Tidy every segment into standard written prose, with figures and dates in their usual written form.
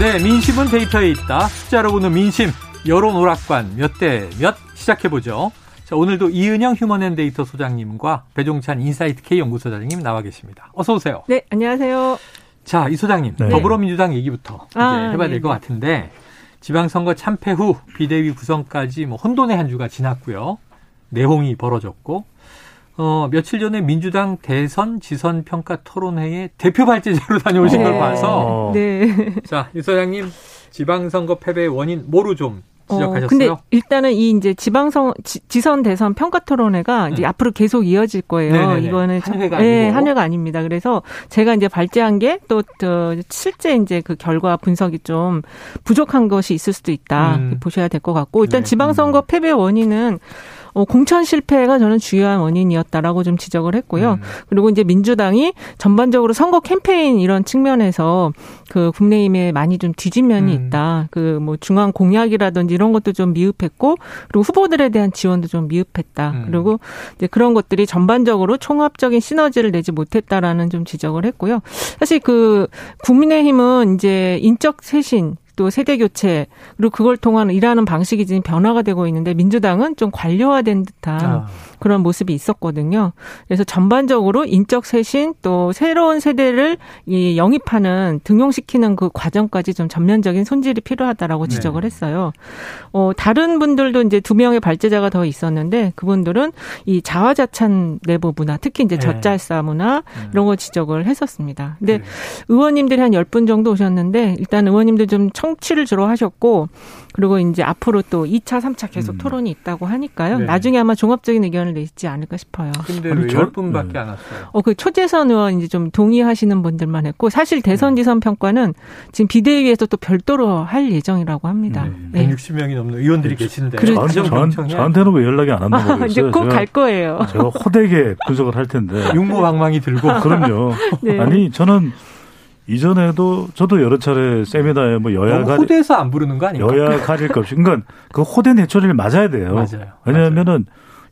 네, 민심은 데이터에 있다. 숫자로 보는 민심, 여론 오락관 몇 대 몇 시작해보죠. 자, 오늘도 이은영 휴먼앤데이터 소장님과 배종찬 인사이트K 연구소장님 나와 계십니다. 어서 오세요. 네, 안녕하세요. 자, 이 소장님, 네. 더불어민주당 얘기부터 이제 해봐야 될 것 같은데, 지방선거 참패 후 비대위 구성까지 혼돈의 한 주가 지났고요. 내홍이 벌어졌고, 며칠 전에 민주당 대선 지선 평가 토론회에 대표 발제자로 다녀오신 걸 봐서. 네. 자, 이 소장님, 지방선거 패배의 원인 뭐로 좀 지적하셨어요? 근데 일단은 이 이제 지선 대선 평가 토론회가 이제 앞으로 계속 이어질 거예요. 네네네. 이거는 한회가 아니고. 네, 한회가 아닙니다. 그래서 제가 이제 발제한 게 또 실제 이제 그 결과 분석이 좀 부족한 것이 있을 수도 있다. 보셔야 될 것 같고, 일단 네. 지방선거 패배 원인은 공천 실패가 저는 주요한 원인이었다라고 좀 지적을 했고요. 그리고 이제 민주당이 전반적으로 선거 캠페인 이런 측면에서 그 국민의힘에 많이 좀 뒤진 면이 있다. 그 뭐 중앙 공약이라든지 이런 것도 좀 미흡했고, 그리고 후보들에 대한 지원도 좀 미흡했다. 그리고 이제 그런 것들이 전반적으로 총합적인 시너지를 내지 못했다라는 좀 지적을 했고요. 사실 그 국민의힘은 이제 인적 쇄신, 또 세대 교체, 그리고 그걸 통한 일하는 방식이 지금 변화가 되고 있는데, 민주당은 좀 관료화된 듯한 그런 모습이 있었거든요. 그래서 전반적으로 인적 쇄신, 또 새로운 세대를 영입하는, 등용시키는 그 과정까지 좀 전면적인 손질이 필요하다라고 지적을 했어요. 다른 분들도 이제 두 명의 발제자가 더 있었는데, 그분들은 이 자화자찬 내부 문화, 특히 이제 젖잘싸 문화 이런 거 지적을 했었습니다. 근데 의원님들이 한 10분 정도 오셨는데, 일단 의원님들 좀 청취를 주로 하셨고, 그리고 이제 앞으로 또 2차, 3차 계속 토론이 있다고 하니까요. 네. 나중에 아마 종합적인 의견을 내지 않을까 싶어요. 근데 왜 10분밖에 안 왔어요? 그 초재선 의원 이제 좀 동의하시는 분들만 했고, 사실 대선 지선 평가는 지금 비대위에서 또 별도로 할 예정이라고 합니다. 160명이 넘는 의원들이 계신데. 그렇죠. 저한테는 왜 연락이 안 왔나 모르겠어요. 이제 꼭 갈 거예요. 제가 호되게 분석을 할 텐데. 육모방망이 들고. 그럼요. 네. 아니, 저는 이전에도 저도 여러 차례 세미나에 여야 가릴 호대에서 안 부르는 거 아니에요? 여야 가릴 값이. 그러니까 그 호대 내초리를 맞아야 돼요. 맞아요. 왜냐하면은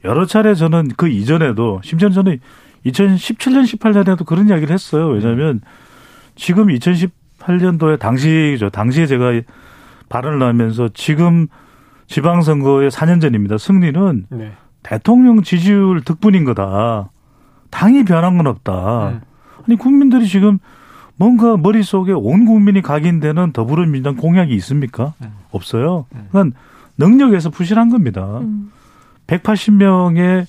여러 차례 저는 그 이전에도, 심지어 저는 2017년 18년에도 그런 이야기를 했어요. 왜냐하면 지금 2018년도에 당시에 제가 발언을 하면서, 지금 지방선거의 4년 전입니다. 승리는 대통령 지지율 득분인 거다. 당이 변한 건 없다. 아니, 국민들이 지금 뭔가 머릿속에 온 국민이 각인되는 더불어민주당 공약이 있습니까? 없어요. 그러니까 능력에서 부실한 겁니다. 180명의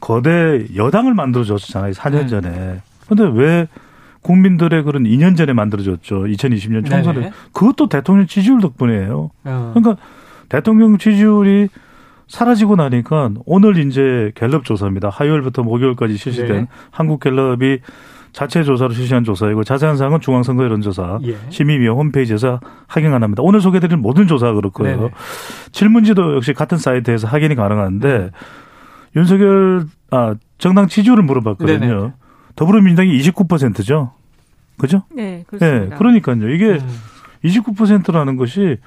거대 여당을 만들어줬잖아요. 4년 전에. 그런데 왜 국민들의 그런 2년 전에 만들어졌죠. 2020년 총선에. 네네. 그것도 대통령 지지율 덕분이에요. 그러니까 대통령 지지율이 사라지고 나니까, 오늘 이제 갤럽 조사입니다. 화요일부터 목요일까지 실시된 한국갤럽이 자체 조사로 실시한 조사이고, 자세한 사항은 중앙선거여론조사 심의위원 홈페이지에서 확인 가능합니다. 오늘 소개드린 모든 조사가 그렇고요. 네네. 질문지도 역시 같은 사이트에서 확인이 가능한데, 윤석열 정당 지지율을 물어봤거든요. 네네. 더불어민주당이 29%죠. 그죠? 네, 그렇습니다. 네, 그러니까요. 이게 29%라는 것이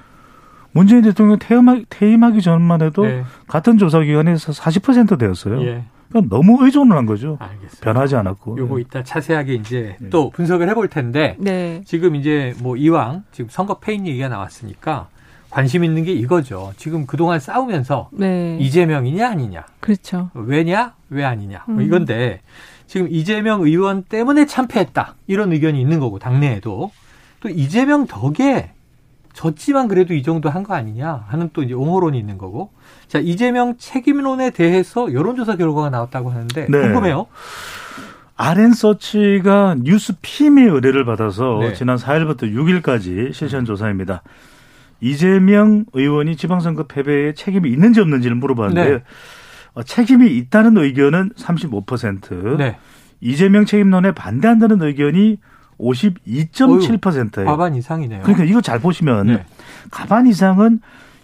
문재인 대통령 퇴임하기 전만 해도 같은 조사 기간에서 40% 되었어요. 그러니까 너무 의존을 한 거죠. 알겠습니다. 변하지 않았고. 요거 이따 자세하게 이제 또 분석을 해볼 텐데, 지금 이제 이왕 지금 선거 패인 얘기가 나왔으니까 관심 있는 게 이거죠. 지금 그동안 싸우면서 이재명이냐 아니냐. 그렇죠. 왜냐 왜 아니냐. 이건데, 지금 이재명 의원 때문에 참패했다, 이런 의견이 있는 거고, 당내에도 또 이재명 덕에 졌지만 그래도 이 정도 한 거 아니냐 하는 또 이제 옹호론이 있는 거고. 자, 이재명 책임론에 대해서 여론조사 결과가 나왔다고 하는데 궁금해요. RN서치가 뉴스핌의 의뢰를 받아서 지난 4일부터 6일까지 실시한 조사입니다. 이재명 의원이 지방선거 패배에 책임이 있는지 없는지를 물어봤는데, 책임이 있다는 의견은 35%, 이재명 책임론에 반대한다는 의견이 52.7%예요. 과반 이상이네요. 그러니까 이거 잘 보시면 네. 과반 이상은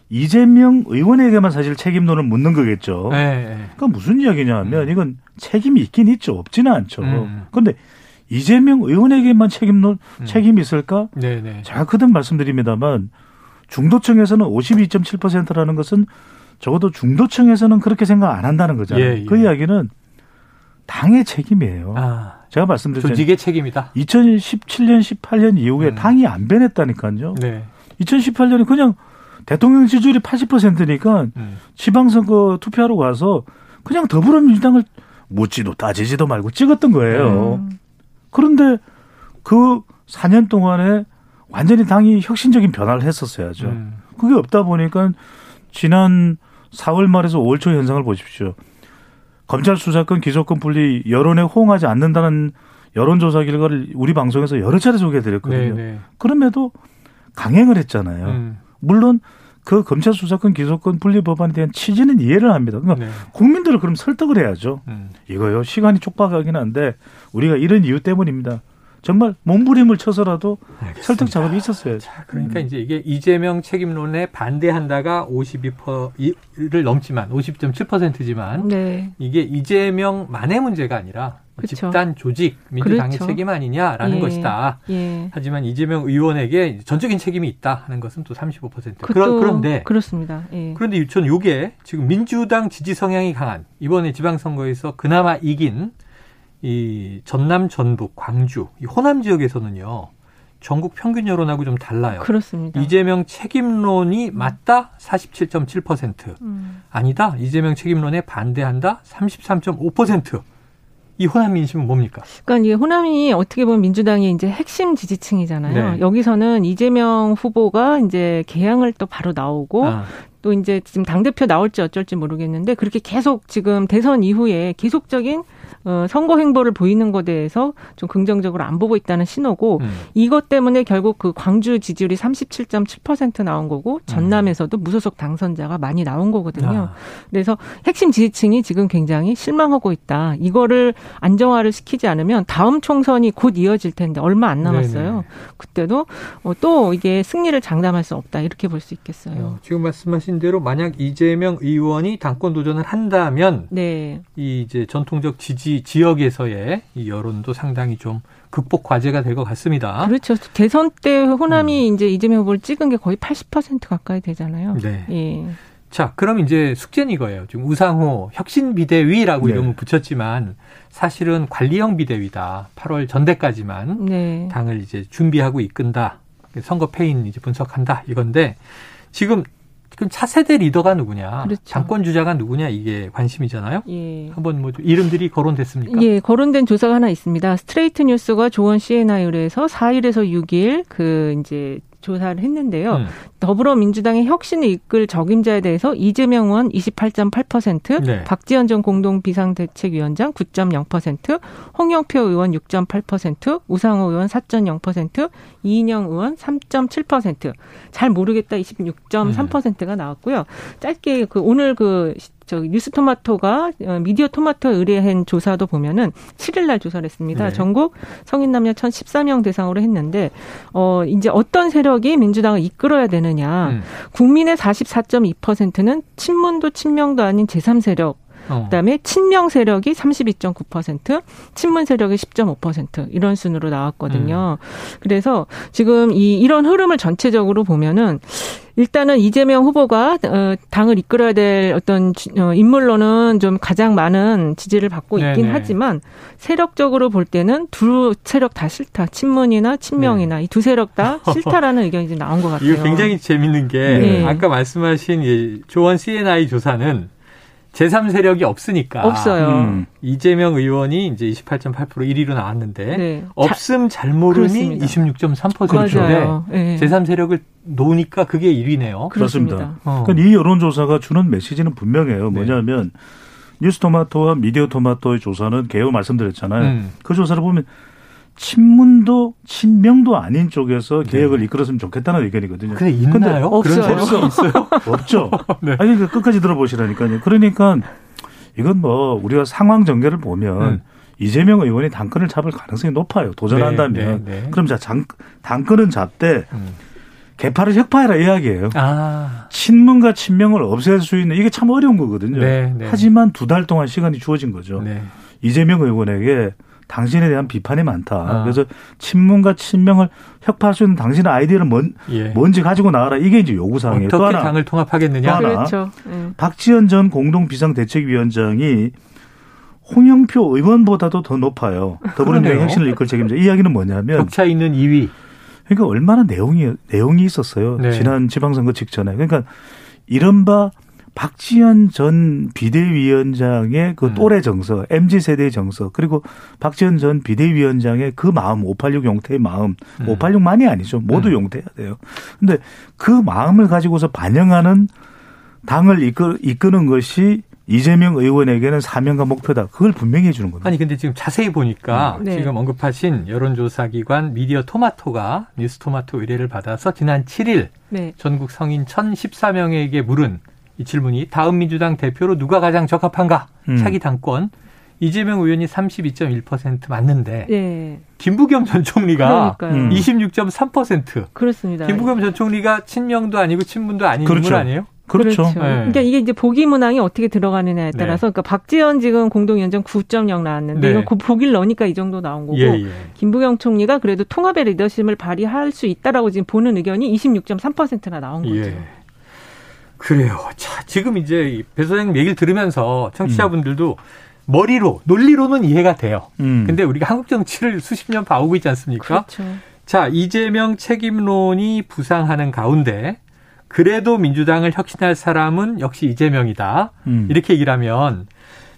이재명 의원에게만 사실 책임론을 묻는 거겠죠. 네, 네. 그러니까 무슨 이야기냐 하면 이건 책임이 있긴 있죠. 없지는 않죠. 그런데 이재명 의원에게만 책임이 있을까? 네, 네. 제가 그든 말씀드립니다만 중도층에서는 52.7%라는 것은 적어도 중도층에서는 그렇게 생각 안 한다는 거잖아요. 예, 예. 그 이야기는 당의 책임이에요. 아, 제가 말씀드렸죠. 조직의 책임이다. 2017년, 18년 이후에 당이 안 변했다니까요. 네. 2018년에 그냥 대통령 지지율이 80%니까 지방선거 투표하러 가서 그냥 더불어민주당을 묻지도 따지지도 말고 찍었던 거예요. 그런데 그 4년 동안에 완전히 당이 혁신적인 변화를 했었어야죠. 그게 없다 보니까 지난 4월 말에서 5월 초 현상을 보십시오. 검찰 수사권, 기소권 분리, 여론에 호응하지 않는다는 여론조사 결과를 우리 방송에서 여러 차례 소개해드렸거든요. 네네. 그럼에도 강행을 했잖아요. 물론 그 검찰 수사권, 기소권 분리 법안에 대한 취지는 이해를 합니다. 그러니까 네. 국민들을 그럼 설득을 해야죠. 이거요. 시간이 촉박하긴 한데 우리가 이런 이유 때문입니다. 정말 몸부림을 쳐서라도 알겠습니다. 설득 작업이 있었어요. 자, 그러니까 이제 이게 이재명 책임론에 반대한다가 52%를 넘지만 50.7%지만 네. 이게 이재명만의 문제가 아니라 그렇죠. 집단 조직 민주당의 그렇죠. 책임 아니냐라는 예. 것이다. 예. 하지만 이재명 의원에게 전적인 책임이 있다 하는 것은 또 35%. 그런데 그렇습니다. 예. 그런데 저는 이게 지금 민주당 지지 성향이 강한 이번에 지방선거에서 그나마 이긴. 이 전남, 전북, 광주, 이 호남 지역에서는요. 전국 평균 여론하고 좀 달라요. 그렇습니다. 이재명 책임론이 맞다 47.7%. 아니다. 이재명 책임론에 반대한다 33.5%. 이 호남 민심은 뭡니까? 그러니까 이 호남이 어떻게 보면 민주당의 이제 핵심 지지층이잖아요. 네. 여기서는 이재명 후보가 이제 개항을 또 바로 나오고 또 이제 지금 당대표 나올지 어쩔지 모르겠는데 그렇게 계속 지금 대선 이후에 계속적인 선거 행보를 보이는 것에 대해서 좀 긍정적으로 안 보고 있다는 신호고 이것 때문에 결국 그 광주 지지율이 37.7% 나온 거고 전남에서도 무소속 당선자가 많이 나온 거거든요. 그래서 핵심 지지층이 지금 굉장히 실망하고 있다. 이거를 안정화를 시키지 않으면 다음 총선이 곧 이어질 텐데 얼마 안 남았어요. 네네. 그때도 또 이게 승리를 장담할 수 없다. 이렇게 볼 수 있겠어요. 지금 말씀하신 대로 만약 이재명 의원이 당권 도전을 한다면 네. 이 이제 전통적 지지 지역에서의 이 여론도 상당히 좀 극복 과제가 될 것 같습니다. 그렇죠. 대선 때 호남이 이제 이재명 후보를 찍은 게 거의 80% 가까이 되잖아요. 네. 예. 자, 그럼 이제 숙제는 이거예요. 지금 우상호 혁신비대위라고 네. 이름을 붙였지만 사실은 관리형 비대위다. 8월 전대까지만 네. 당을 이제 준비하고 이끈다. 선거 패인 이제 분석한다. 이건데 지금 차세대 리더가 누구냐, 그렇죠. 당권 주자가 누구냐 이게 관심이잖아요. 예. 한번 뭐 이름들이 거론됐습니까? 예, 거론된 조사가 하나 있습니다. 스트레이트 뉴스가 조원 CNI 의뢰해서 4일에서 6일 그 이제 조사를 했는데요. 더불어민주당의 혁신을 이끌 적임자에 대해서 이재명 의원 28.8%, 네. 박지현 전 공동비상대책위원장 9.0%, 홍영표 의원 6.8%, 우상호 의원 4.0%, 이인영 의원 3.7%, 잘 모르겠다 26.3%가 나왔고요. 짧게 그 오늘 그 뉴스토마토가 미디어토마토 의뢰한 조사도 보면은 7일 날 조사를 했습니다. 네. 전국 성인 남녀 1,014명 대상으로 했는데 이제 어떤 세력이 민주당을 이끌어야 되느냐. 국민의 44.2%는 친문도 친명도 아닌 제3세력. 그다음에 친명 세력이 32.9%, 친문 세력이 10.5% 이런 순으로 나왔거든요. 그래서 지금 이런 흐름을 전체적으로 보면은 일단은 이재명 후보가 당을 이끌어야 될 어떤 인물로는 좀 가장 많은 지지를 받고 있긴 네네. 하지만 세력적으로 볼 때는 두 세력 다 싫다. 친문이나 친명이나 이 두 세력 다 싫다라는 의견이 이제 나온 것 같아요. 이거 굉장히 재밌는 게 네. 아까 말씀하신 조원 CNI 조사는 제3세력이 없으니까. 없어요. 이재명 의원이 이제 28.8% 1위로 나왔는데 네. 없음 잘 모름이 26.3%인데 네. 제3세력을 놓으니까 그게 1위네요. 그렇습니다. 그러니까 이 여론조사가 주는 메시지는 분명해요. 뭐냐면 네. 뉴스토마토와 미디어토마토의 조사는 개요 말씀드렸잖아요. 그 조사를 보면 친문도 친명도 아닌 쪽에서 개혁을 네. 이끌었으면 좋겠다는 의견이거든요. 그래 있나요? 없어요. 없죠. 네. 아니 그러니까 끝까지 들어보시라니까요. 그러니까 이건 뭐 우리가 상황 전개를 보면 이재명 의원이 당권을 잡을 가능성이 높아요. 도전한다면. 네, 네, 네. 그럼 자, 당권은 잡되 개파를 혁파해라 이야기예요. 아. 친문과 친명을 없앨 수 있는 이게 참 어려운 거거든요. 네, 네. 하지만 두 달 동안 시간이 주어진 거죠. 네. 이재명 의원에게 당신에 대한 비판이 많다. 아. 그래서 친문과 친명을 혁파할 수 있는 당신의 아이디어를 뭔지 가지고 나와라. 이게 이제 요구사항이에요. 어떻게 또 하나, 당을 통합하겠느냐. 또 하나, 그렇죠. 박지현 전 공동비상대책위원장이 홍영표 의원보다도 더 높아요. 더불어민주당 혁신을 이끌 책임자. 이 이야기는 뭐냐면. 격차 있는 2위. 그러니까 얼마나 내용이 있었어요. 네. 지난 지방선거 직전에. 그러니까 이른바 박지현 전 비대위원장의 그 또래 정서, MZ세대의 정서, 그리고 박지현 전 비대위원장의 그 마음, 586 용태의 마음, 586만이 아니죠. 모두 용태해야 돼요. 그런데 그 마음을 가지고서 반영하는 당을 이끄는 것이 이재명 의원에게는 사명과 목표다. 그걸 분명히 해주는 겁니다. 아니 근데 지금 자세히 보니까 네. 지금 언급하신 여론조사기관 미디어토마토가 뉴스토마토 의뢰를 받아서 지난 7일 네. 전국 성인 1,014명에게 물은 이 질문이 다음 민주당 대표로 누가 가장 적합한가? 차기 당권. 이재명 의원이 32.1% 맞는데 네. 김부겸 전 총리가 그러니까요. 26.3%. 그렇습니다. 김부겸 전 총리가 친명도 아니고 친문도 아닌 인물 그렇죠. 아니에요? 그렇죠. 그렇죠. 네. 그러니까 이게 이제 보기 문항이 어떻게 들어가느냐에 따라서, 네. 그러니까 박지원 지금 공동위원장 9.0 나왔는데, 네. 이건 그 보기를 넣으니까 이 정도 나온 거고, 예, 예. 김부겸 총리가 그래도 통합의 리더십을 발휘할 수 있다라고 지금 보는 의견이 26.3%나 나온 거죠. 예. 그래요. 자, 지금 이제 배 소장님 얘기를 들으면서 청취자분들도 머리로, 논리로는 이해가 돼요. 근데 우리가 한국 정치를 수십 년 봐오고 있지 않습니까? 그렇죠. 자, 이재명 책임론이 부상하는 가운데, 그래도 민주당을 혁신할 사람은 역시 이재명이다. 이렇게 얘기를 하면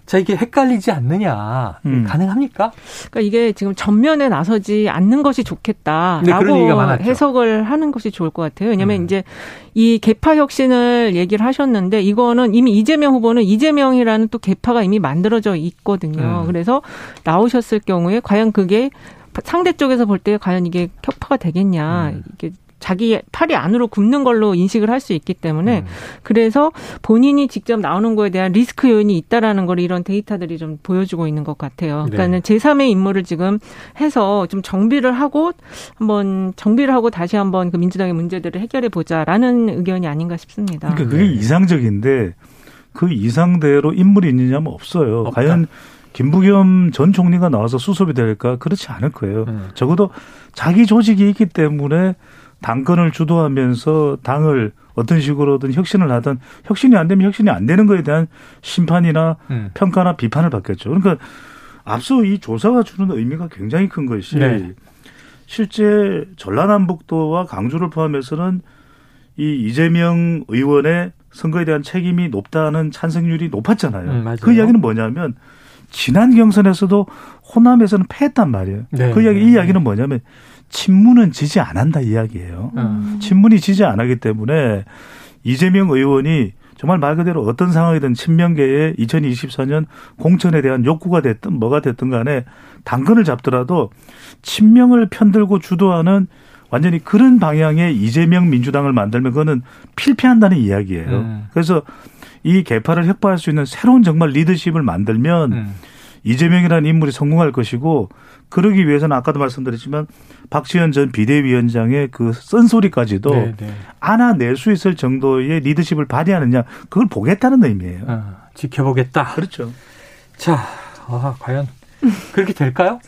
자 이게 헷갈리지 않느냐. 가능합니까? 그러니까 이게 지금 전면에 나서지 않는 것이 좋겠다라고 해석을 하는 것이 좋을 것 같아요. 왜냐하면 이제 이 개파 혁신을 얘기를 하셨는데 이거는 이미 이재명 후보는 이재명이라는 또 개파가 이미 만들어져 있거든요. 그래서 나오셨을 경우에 과연 그게 상대 쪽에서 볼 때 과연 이게 혁파가 되겠냐. 이게 자기 팔이 안으로 굽는 걸로 인식을 할 수 있기 때문에 그래서 본인이 직접 나오는 거에 대한 리스크 요인이 있다라는 걸 이런 데이터들이 좀 보여주고 있는 것 같아요. 그러니까는 네. 제3의 임무를 지금 해서 좀 정비를 하고 다시 한번 그 민주당의 문제들을 해결해 보자라는 의견이 아닌가 싶습니다. 그러니까 그게 네. 이상적인데 그 이상대로 인물이 있느냐면 없어요. 없다. 과연 김부겸 전 총리가 나와서 수습이 될까? 그렇지 않을 거예요. 적어도 자기 조직이 있기 때문에 당권을 주도하면서 당을 어떤 식으로든 혁신을 하든 혁신이 안 되면 혁신이 안 되는 거에 대한 심판이나 평가나 비판을 받겠죠. 그러니까 앞서 이 조사가 주는 의미가 굉장히 큰 것이 네. 실제 전라남북도와 강주를 포함해서는 이 이재명 의원의 선거에 대한 책임이 높다는 찬성률이 높았잖아요. 그 이야기는 뭐냐면 지난 경선에서도 호남에서는 패했단 말이에요. 네. 그 이야기, 이 이야기는 뭐냐면 친문은 지지 안 한다 이야기예요. 친문이 지지 안 하기 때문에 이재명 의원이 정말 말 그대로 어떤 상황이든 친명계의 2024년 공천에 대한 욕구가 됐든 뭐가 됐든 간에 당근을 잡더라도 친명을 편들고 주도하는 완전히 그런 방향의 이재명 민주당을 만들면 그거는 필패한다는 이야기예요. 그래서 이 개파를 혁파할 수 있는 새로운 정말 리더십을 만들면 이재명이라는 인물이 성공할 것이고 그러기 위해서는 아까도 말씀드렸지만 박지원 전 비대위원장의 그 쓴소리까지도 네네. 안아낼 수 있을 정도의 리더십을 발휘하느냐 그걸 보겠다는 의미예요. 아, 지켜보겠다. 그렇죠. 자, 과연 그렇게 될까요?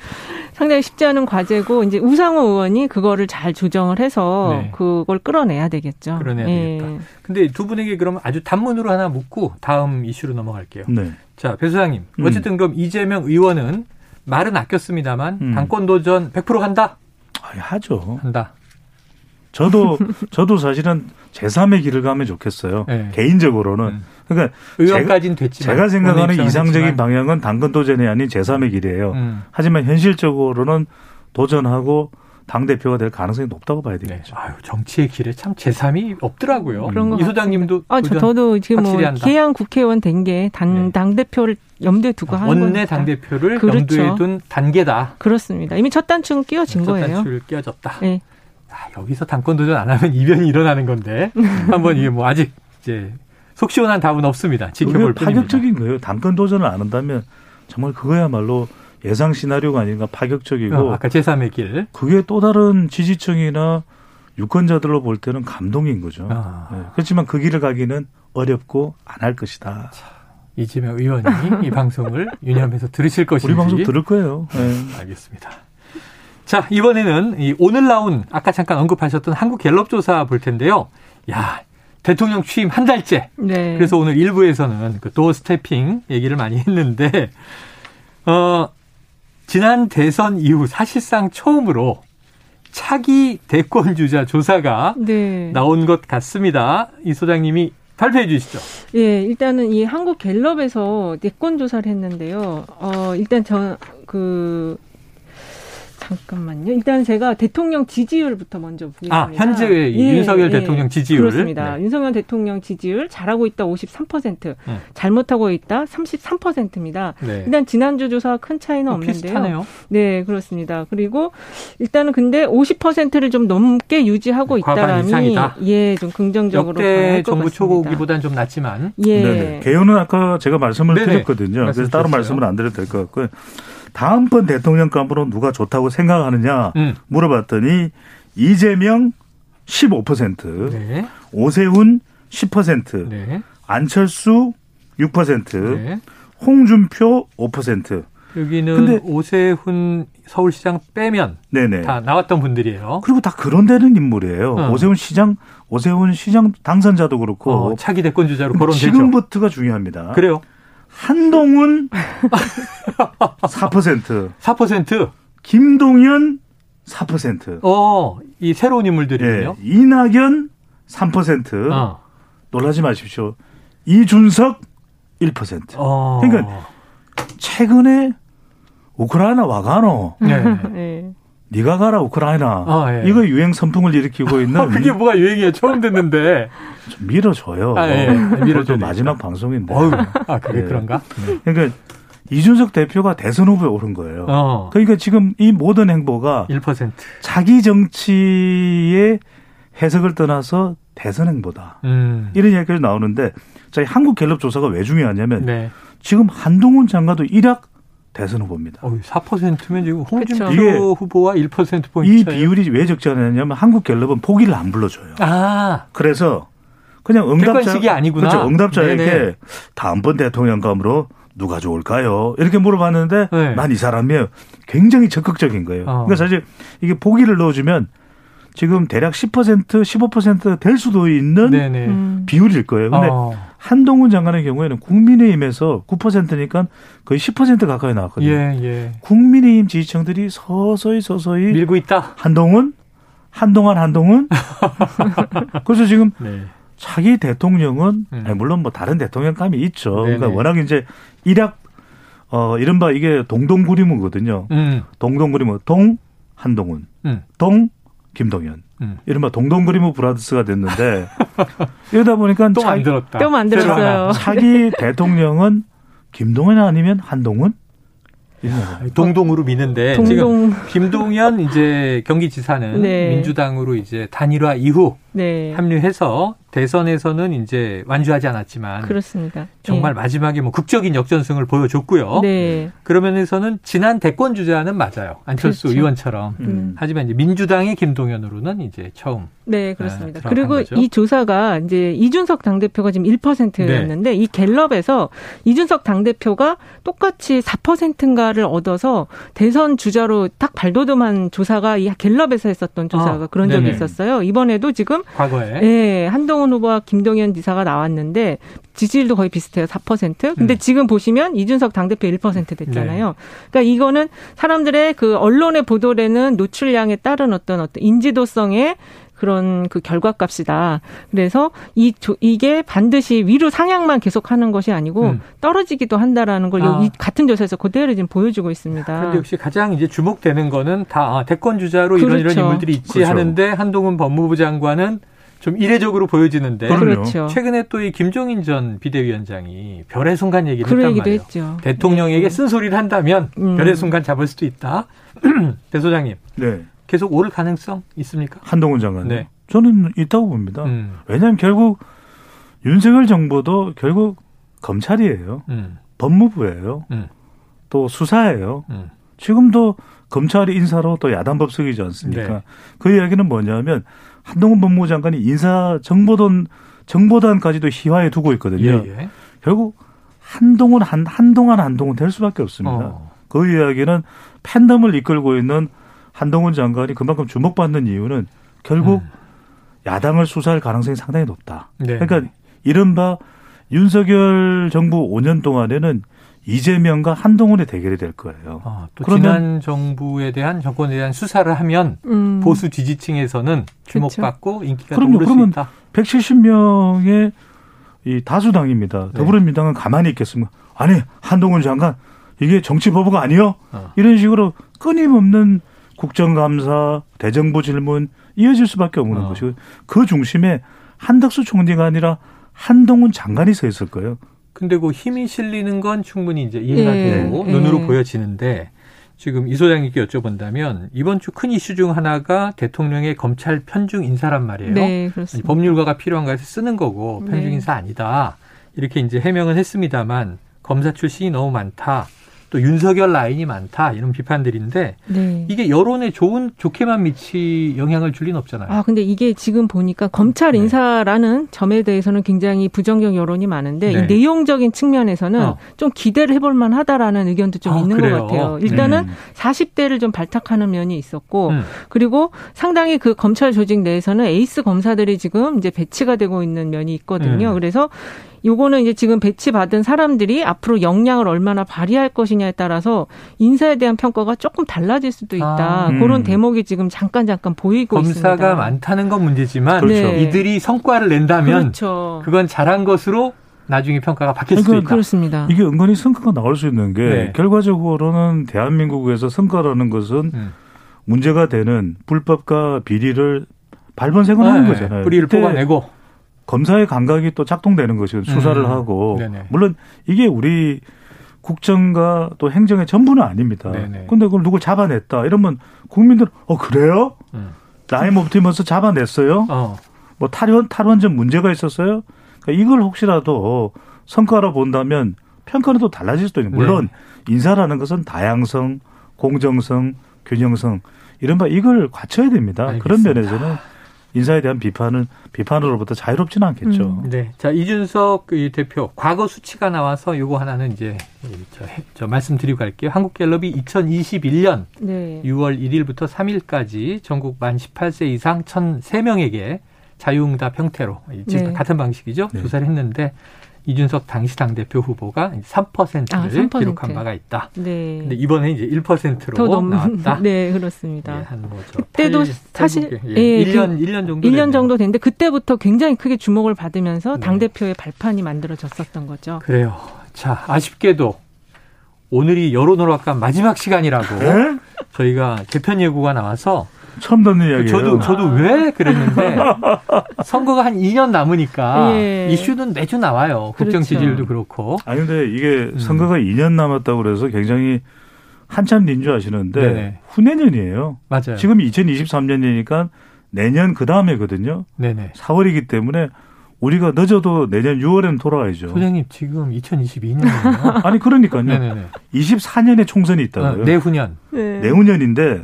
상당히 쉽지 않은 과제고 이제 우상호 의원이 그거를 잘 조정을 해서 네. 그걸 끌어내야 되겠죠. 끌어내야 예. 되겠다. 근데 두 분에게 그러면 아주 단문으로 하나 묻고 다음 이슈로 넘어갈게요. 네. 자, 배 소장님. 어쨌든 그럼 이재명 의원은 말은 아꼈습니다만 당권 도전 100% 한다. 아니, 하죠. 한다. 저도 사실은 제3의 길을 가면 좋겠어요. 네. 개인적으로는. 그러니까 의원까지는 됐지만 제가 생각하는 이상적인 방향은 당권 도전이 아닌 제3의 길이에요. 하지만 현실적으로는 도전하고 당대표가 될 가능성이 높다고 봐야 되겠죠. 네. 아유, 정치의 길에 참 제3이 없더라고요. 그런 이 소장님도. 아, 저도 지금 뭐 기회한 국회의원 된 게 네. 당대표를 염두에 두고 하는 거니까. 원내 당대표를 그렇죠. 염두에 둔 단계다. 그렇습니다. 이미 첫 단추는 끼워진 거예요. 첫 단추를 끼워졌다. 네. 아, 여기서 당권 도전 안 하면 이변이 일어나는 건데 한번 이게 뭐 아직 이제 속 시원한 답은 없습니다. 지켜볼 뿐입니다. 파격적인 거예요. 당권 도전을 안 한다면 정말 그거야말로 예상 시나리오가 아닌가 파격적이고 아까 제3의 길. 그게 또 다른 지지층이나 유권자들로 볼 때는 감동인 거죠. 네. 그렇지만 그 길을 가기는 어렵고 안 할 것이다. 자, 이재명 의원이 이 방송을 유념해서 들으실 것인지. 우리 방송 들을 거예요. 네. 알겠습니다. 자, 이번에는 이 오늘 나온 아까 잠깐 언급하셨던 한국갤럽 조사 볼 텐데요. 야, 대통령 취임 한 달째. 네. 그래서 오늘 1부에서는 그 도어 스태핑 얘기를 많이 했는데 지난 대선 이후 사실상 처음으로 차기 대권 주자 조사가 네. 나온 것 같습니다. 이 소장님이 발표해 주시죠. 예, 일단은 이 한국 갤럽에서 대권 조사를 했는데요. 일단 잠깐만요. 일단 제가 대통령 지지율부터 먼저 보겠습니다. 아, 현재의 윤석열 대통령 지지율. 그렇습니다. 네. 윤석열 대통령 지지율 잘하고 있다 53%, 잘못하고 있다 33%입니다. 네. 일단 지난주 조사와 큰 차이는 없는데요. 비슷하네요. 네, 그렇습니다. 그리고 일단은 근데 50%를 좀 넘게 유지하고 있다라니 예, 좀 긍정적으로 역대 정부 초고기보다는 좀 낮지만. 예. 네네. 개요는 아까 제가 말씀을 드렸거든요. 그래서 따로 말씀을 안 드려도 될 것 같고요. 다음번 대통령 간부로 누가 좋다고 생각하느냐 물어봤더니 이재명 15%, 네. 오세훈 10%, 네. 안철수 6%, 네. 홍준표 5%. 여기는 근데 오세훈 서울시장 빼면 네네. 다 나왔던 분들이에요. 그리고 다 그런 데는 인물이에요. 오세훈 시장 당선자도 그렇고. 차기 대권 주자로 거론되죠. 지금부터가 중요합니다. 그래요. 한동훈 4%. 4%? 김동연 4%. 이 새로운 인물들이네요. 네, 이낙연 3%. 놀라지 마십시오. 이준석 1%. 그러니까 최근에 우크라이나 와가노. 네. 네가 가라 우크라이나. 예. 이거 유행 선풍을 일으키고 있는. 그게 뭐가 유행이에요? 처음 듣는데. 좀 밀어줘요. 밀어줘. 마지막 방송인데. 그게 그런가? 네. 그러니까 이준석 대표가 대선 후보에 오른 거예요. 그러니까 지금 이 모든 행보가 1%. 자기 정치의 해석을 떠나서 대선 행보다. 이런 이야기가 나오는데 저희 한국갤럽 조사가 왜 중요하냐면 지금 한동훈 장관도 일약 대선 후보입니다. 4%면 지금 홍준표 후보와 1%포인트 이 차이. 비율이 왜 적지 않았냐면 한국갤럽은 포기를 안 불러줘요. 그래서 그냥 객관식이 아니구나. 그렇죠. 응답자에게 네네. 다음번 대통령감으로 누가 좋을까요? 이렇게 물어봤는데 난 이 사람이 굉장히 적극적인 거예요. 그러니까 사실 이게 포기를 넣어주면 지금 대략 10%, 15% 될 수도 있는 비율일 거예요. 그런데 한동훈 장관의 경우에는 국민의힘에서 9%니까 거의 10% 가까이 나왔거든요. 국민의힘 지지층들이 서서히 밀고 있다. 한동훈. 그래서 지금 차기 대통령은 물론 뭐 다른 대통령감이 있죠. 그러니까 워낙 이제 일약 이른바 이게 동동구리무거든요. 동동구리무 한동훈. 김동연. 이른바 동동그리무 브라더스가 됐는데 이러다 보니까 또 만들었다. 또 만들었어요. 차기 대통령은 김동연 아니면 한동훈? 동동으로 미는데 지금 김동연 이제 경기지사는 민주당으로 이제 단일화 이후 합류해서 대선에서는 이제 완주하지 않았지만 그렇습니다. 정말 마지막에 뭐 극적인 역전승을 보여줬고요. 그런 면에서는 지난 대권 주자는 맞아요. 안철수 의원처럼. 하지만 이제 민주당의 김동연으로는 이제 처음. 네, 그렇습니다. 그리고 거죠. 이 조사가 이제 이준석 당대표가 지금 1%였는데 이 갤럽에서 이준석 당대표가 똑같이 4%인가를 얻어서 대선 주자로 딱 발돋움한 조사가 이 갤럽에서 했었던 조사가 그런 적이 있었어요. 이번에도 지금 과거에 한동훈 후보와 김동연 지사가 나왔는데 지지율도 거의 비슷해요. 4%. 근데 지금 보시면 이준석 당대표 1% 됐잖아요. 그러니까 이거는 사람들의 그 언론의 보도되는 노출량에 따른 어떤 인지도성의 그런 그 결과값이다. 그래서 이게 반드시 위로 상향만 계속하는 것이 아니고 떨어지기도 한다라는 걸 이 같은 조사에서 그대로 지금 보여주고 있습니다. 그런데 역시 가장 이제 주목되는 거는 다 대권 주자로 이런 인물들이 있지 하는데 한동훈 법무부 장관은 좀 이례적으로 보여지는데 최근에 또 이 김종인 전 비대위원장이 별의 순간 얘기를 했단 말이에요. 했죠. 대통령에게 쓴소리를 한다면 별의 순간 잡을 수도 있다. 배 소장님. 네. 계속 오를 가능성 있습니까? 한동훈 장관님. 네. 저는 있다고 봅니다. 왜냐하면 결국 윤석열 정부도 결국 검찰이에요. 법무부예요. 또 수사예요. 지금도 검찰이 인사로 또 야단 법석이지 않습니까? 네. 그 이야기는 뭐냐면 한동훈 법무부 장관이 인사 정보단까지도 희화에 두고 있거든요. 예, 예. 결국 한동훈 될 수밖에 없습니다. 그 이야기는 팬덤을 이끌고 있는 한동훈 장관이 그만큼 주목받는 이유는 결국 야당을 수사할 가능성이 상당히 높다. 네. 그러니까 이른바 윤석열 정부 5년 동안에는 이재명과 한동훈의 대결이 될 거예요. 또 지난 정부에 대한 정권에 대한 수사를 하면 보수 지지층에서는 주목받고 인기가 오를 수 있다. 170명의 이 다수당입니다. 더불어민주당은 가만히 있겠습니까? 아니 한동훈 장관 이게 정치보복가 아니요? 이런 식으로 끊임없는 국정감사, 대정부 질문 이어질 수밖에 없는 것이고 그 중심에 한덕수 총리가 아니라 한동훈 장관이 서 있을 거예요. 근데 그 힘이 실리는 건 충분히 이제 이해가 되고 눈으로 보여지는데 지금 이 소장님께 여쭤본다면 이번 주 큰 이슈 중 하나가 대통령의 검찰 편중 인사란 말이에요. 네, 그렇습니다. 법률가가 필요한가 해서 쓰는 거고 편중 인사 아니다. 이렇게 이제 해명은 했습니다만 검사 출신이 너무 많다. 또 윤석열 라인이 많다. 이런 비판들인데 이게 여론에 좋게만 영향을 줄 리는 없잖아요. 근데 이게 지금 보니까 검찰 인사라는 점에 대해서는 굉장히 부정적 여론이 많은데 이 내용적인 측면에서는 좀 기대를 해볼 만하다라는 의견도 좀 있는 그래요? 것 같아요. 일단은 40대를 좀 발탁하는 면이 있었고 그리고 상당히 그 검찰 조직 내에서는 에이스 검사들이 지금 이제 배치가 되고 있는 면이 있거든요. 그래서 요거는 이제 지금 배치받은 사람들이 앞으로 역량을 얼마나 발휘할 것이냐에 따라서 인사에 대한 평가가 조금 달라질 수도 있다. 그런 대목이 지금 잠깐 보이고 검사가 있습니다. 검사가 많다는 건 문제지만 그렇죠. 이들이 성과를 낸다면 그렇죠. 그건 잘한 것으로 나중에 평가가 바뀔 수도 있다. 그렇습니다. 이게 은근히 성과가 나올 수 있는 게 결과적으로는 대한민국에서 성과라는 것은 문제가 되는 불법과 비리를 발본색원하는 거잖아요. 뿌리를 뽑아내고. 검사의 감각이 또 작동되는 것이고 수사를 하고 물론 이게 우리 국정과 또 행정의 전부는 아닙니다. 그런데 그걸 누굴 잡아냈다 이러면 국민들은 그래요? 나이 먹으면서 잡아냈어요? 뭐 탈원전 문제가 있었어요? 그러니까 이걸 혹시라도 성과로 본다면 평가는 또 달라질 수도 있는 물론 인사라는 것은 다양성, 공정성, 균형성 이른바 이걸 갖춰야 됩니다. 알겠습니다. 그런 면에서는. 인사에 대한 비판으로부터 자유롭지는 않겠죠. 네, 자 이준석 대표 과거 수치가 나와서 이거 하나는 이제 저 말씀드리고 갈게요. 한국갤럽이 2021년 6월 1일부터 3일까지 전국 만 18세 이상 1,003명에게 자유응답 형태로 지금 같은 방식이죠. 조사를 했는데 이준석 당시 당대표 후보가 3%를 기록한 바가 있다. 근데 이번에 이제 1%로 나왔다. 네, 그렇습니다. 그때도 사실 1년 정도 됐는데 그때부터 굉장히 크게 주목을 받으면서 당대표의 발판이 만들어졌었던 거죠. 그래요. 자, 아쉽게도 오늘이 여론오락관 마지막 시간이라고 저희가 개편 예고가 나와서 처음 듣는 이야기예요. 저도 왜 그랬는데 선거가 한 2년 남으니까 이슈는 매주 나와요. 국정 지지율도 그렇고. 아니 근데 이게 선거가 2년 남았다고 그래서 굉장히 한참 된 줄 아시는데 후내년이에요. 맞아요. 지금 2023년이니까 내년 그다음에거든요. 4월이기 때문에 우리가 늦어도 내년 6월에는 돌아와야죠. 소장님 지금 2022년이에요. 아니 그러니까요. 24년에 총선이 있다고요. 내후년. 내후년인데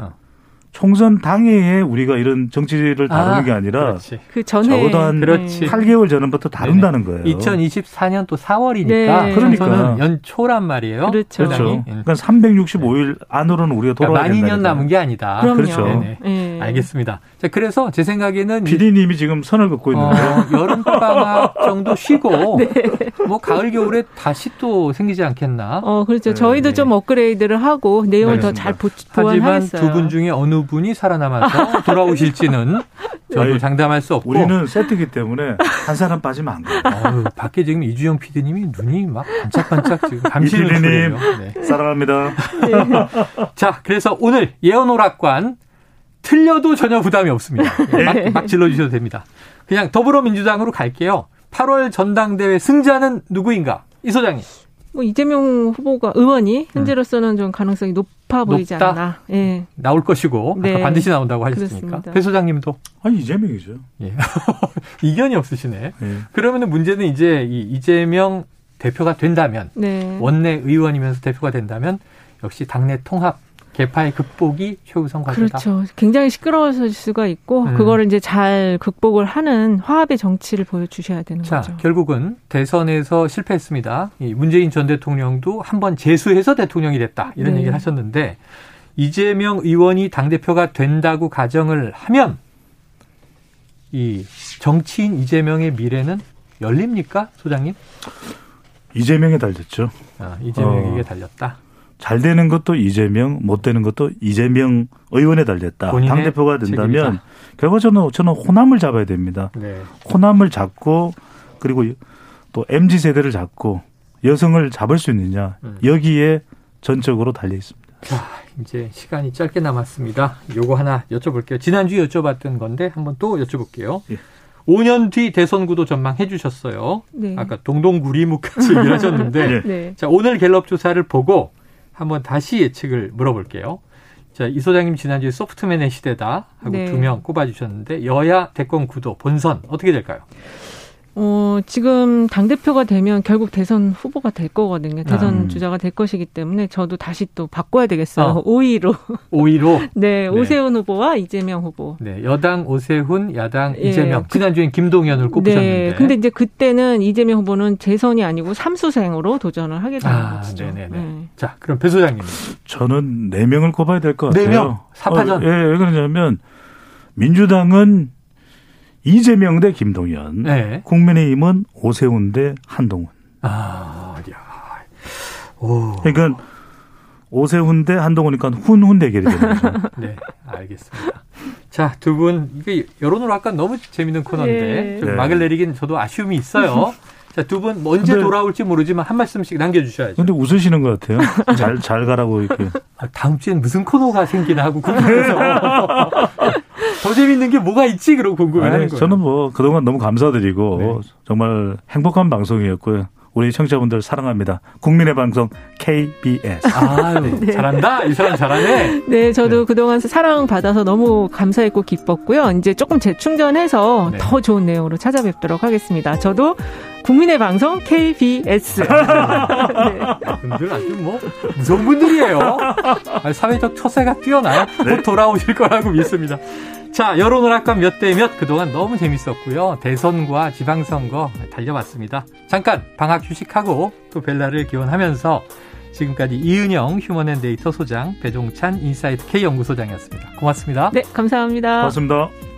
총선 당해에 우리가 이런 정치를 다루는 게 아니라 그렇지. 그 전에 적어도 한 8개월 전부터 다룬다는 거예요. 2024년 또 4월이니까 그러니까 연초란 말이에요. 그렇죠. 그러니까 365일 안으로는 우리가 돌아와야 된다니까. 만 2년 남은 게 아니다. 그럼요. 그렇죠. 알겠습니다. 자, 그래서 제 생각에는 PD님이 지금 선을 긋고 있는데요. 여름방학 정도 쉬고 뭐 가을 겨울에 다시 또 생기지 않겠나. 그렇죠. 저희도 좀 업그레이드를 하고 내용을 더 잘 보완하겠어요. 하지만 두 분 중에 어느 분이 살아남아서 돌아오실지는 저도 장담할 수 없고 우리는 세트기 때문에 한 사람 빠지면 안 가요. 밖에 지금 이주영 PD님이 눈이 막 반짝반짝 지금 감시는 중이에요. 사랑합니다. 자, 그래서 오늘 예언오락관 틀려도 전혀 부담이 없습니다. 막 질러주셔도 됩니다. 그냥 더불어민주당으로 갈게요. 8월 전당대회 승자는 누구인가? 이 소장님. 뭐 이재명 의원이 현재로서는 좀 가능성이 높아 보이지 않나. 나올 것이고 아까 반드시 나온다고 하셨으니까. 배 소장님도. 이재명이죠. 이견이 없으시네. 그러면 문제는 이제 이재명 대표가 된다면 원내 의원이면서 대표가 된다면 역시 당내 통합. 개파의 극복이 최우선 과제다. 그렇죠. 굉장히 시끄러워질 수가 있고 그거를 이제 잘 극복을 하는 화합의 정치를 보여주셔야 되는 거죠. 결국은 대선에서 실패했습니다. 이 문재인 전 대통령도 한번 재수해서 대통령이 됐다. 이런 얘기를 하셨는데 이재명 의원이 당대표가 된다고 가정을 하면 이 정치인 이재명의 미래는 열립니까? 소장님? 이재명에 달렸죠. 아, 이재명에게 달렸다. 잘 되는 것도 이재명, 못 되는 것도 이재명 의원에 달렸다. 당대표가 된다면 결국 저는 호남을 잡아야 됩니다. 네. 호남을 잡고 그리고 또 MZ세대를 잡고 여성을 잡을 수 있느냐. 여기에 전적으로 달려 있습니다. 자, 이제 시간이 짧게 남았습니다. 요거 하나 여쭤볼게요. 지난주에 여쭤봤던 건데 한번 또 여쭤볼게요. 예. 5년 뒤 대선 구도 전망해 주셨어요. 네. 아까 동동구리무까지 얘기를 하셨는데 네. 자, 오늘 갤럽 조사를 보고 한번 다시 예측을 물어볼게요. 자, 이 소장님 지난주에 소프트맨의 시대다 하고 네. 2명 꼽아주셨는데 여야 대권 구도 본선 어떻게 될까요? 지금 당대표가 되면 결국 대선 후보가 될 거거든요. 대선 주자가 될 것이기 때문에 저도 다시 또 바꿔야 되겠어요. 5위로. 5위로? 네. 오세훈 후보와 이재명 후보. 네. 여당 오세훈, 야당 이재명. 지난주엔 김동연을 꼽으셨는데. 네. 근데 이제 그때는 이재명 후보는 재선이 아니고 삼수생으로 도전을 하게 되는 거죠. 네네네. 네. 자, 그럼 배 소장님. 저는 4명을 꼽아야 될 것 같아요. 4명? 4파전? 왜 그러냐면 민주당은 이재명 대 김동연, 네. 국민의힘은 오세훈 대 한동훈. 아, 야, 오. 그러니까 오세훈 대 한동훈이니까 훈훈 대결이 되는 거죠. 네, 알겠습니다. 자, 두 분 이게 여론으로 아까 너무 재밌는 코너인데 예. 좀 막을 내리긴 저도 아쉬움이 있어요. 자, 두 분 언제 돌아올지 모르지만 한 말씀씩 남겨주셔야죠. 근데 웃으시는 것 같아요. 잘 가라고 이렇게. 아, 다음 주엔 무슨 코너가 생기나 하고 궁금해서. 더 재밌는 게 뭐가 있지? 그러고 궁금해하는 거예요. 저는 그동안 너무 감사드리고 정말 행복한 방송이었고요. 우리 청취자분들 사랑합니다. 국민의 방송 KBS. 아, 네. 잘한다. 이 사람 잘하네. 네, 저도 그동안 사랑받아서 너무 감사했고 기뻤고요. 이제 조금 재충전해서 더 좋은 내용으로 찾아뵙도록 하겠습니다. 저도 국민의 방송 KBS. 분들 아주 무서운 분들이에요. 사회적 처세가 뛰어나요. 곧 돌아오실 거라고 믿습니다. 자, 여론 오락관 몇 대 몇 그동안 너무 재밌었고요. 대선과 지방선거 달려봤습니다. 잠깐 방학 휴식하고 또 벨라를 기원하면서 지금까지 이은영 휴먼앤데이터 소장, 배종찬 인사이트K 연구소장이었습니다. 고맙습니다. 네, 감사합니다. 고맙습니다.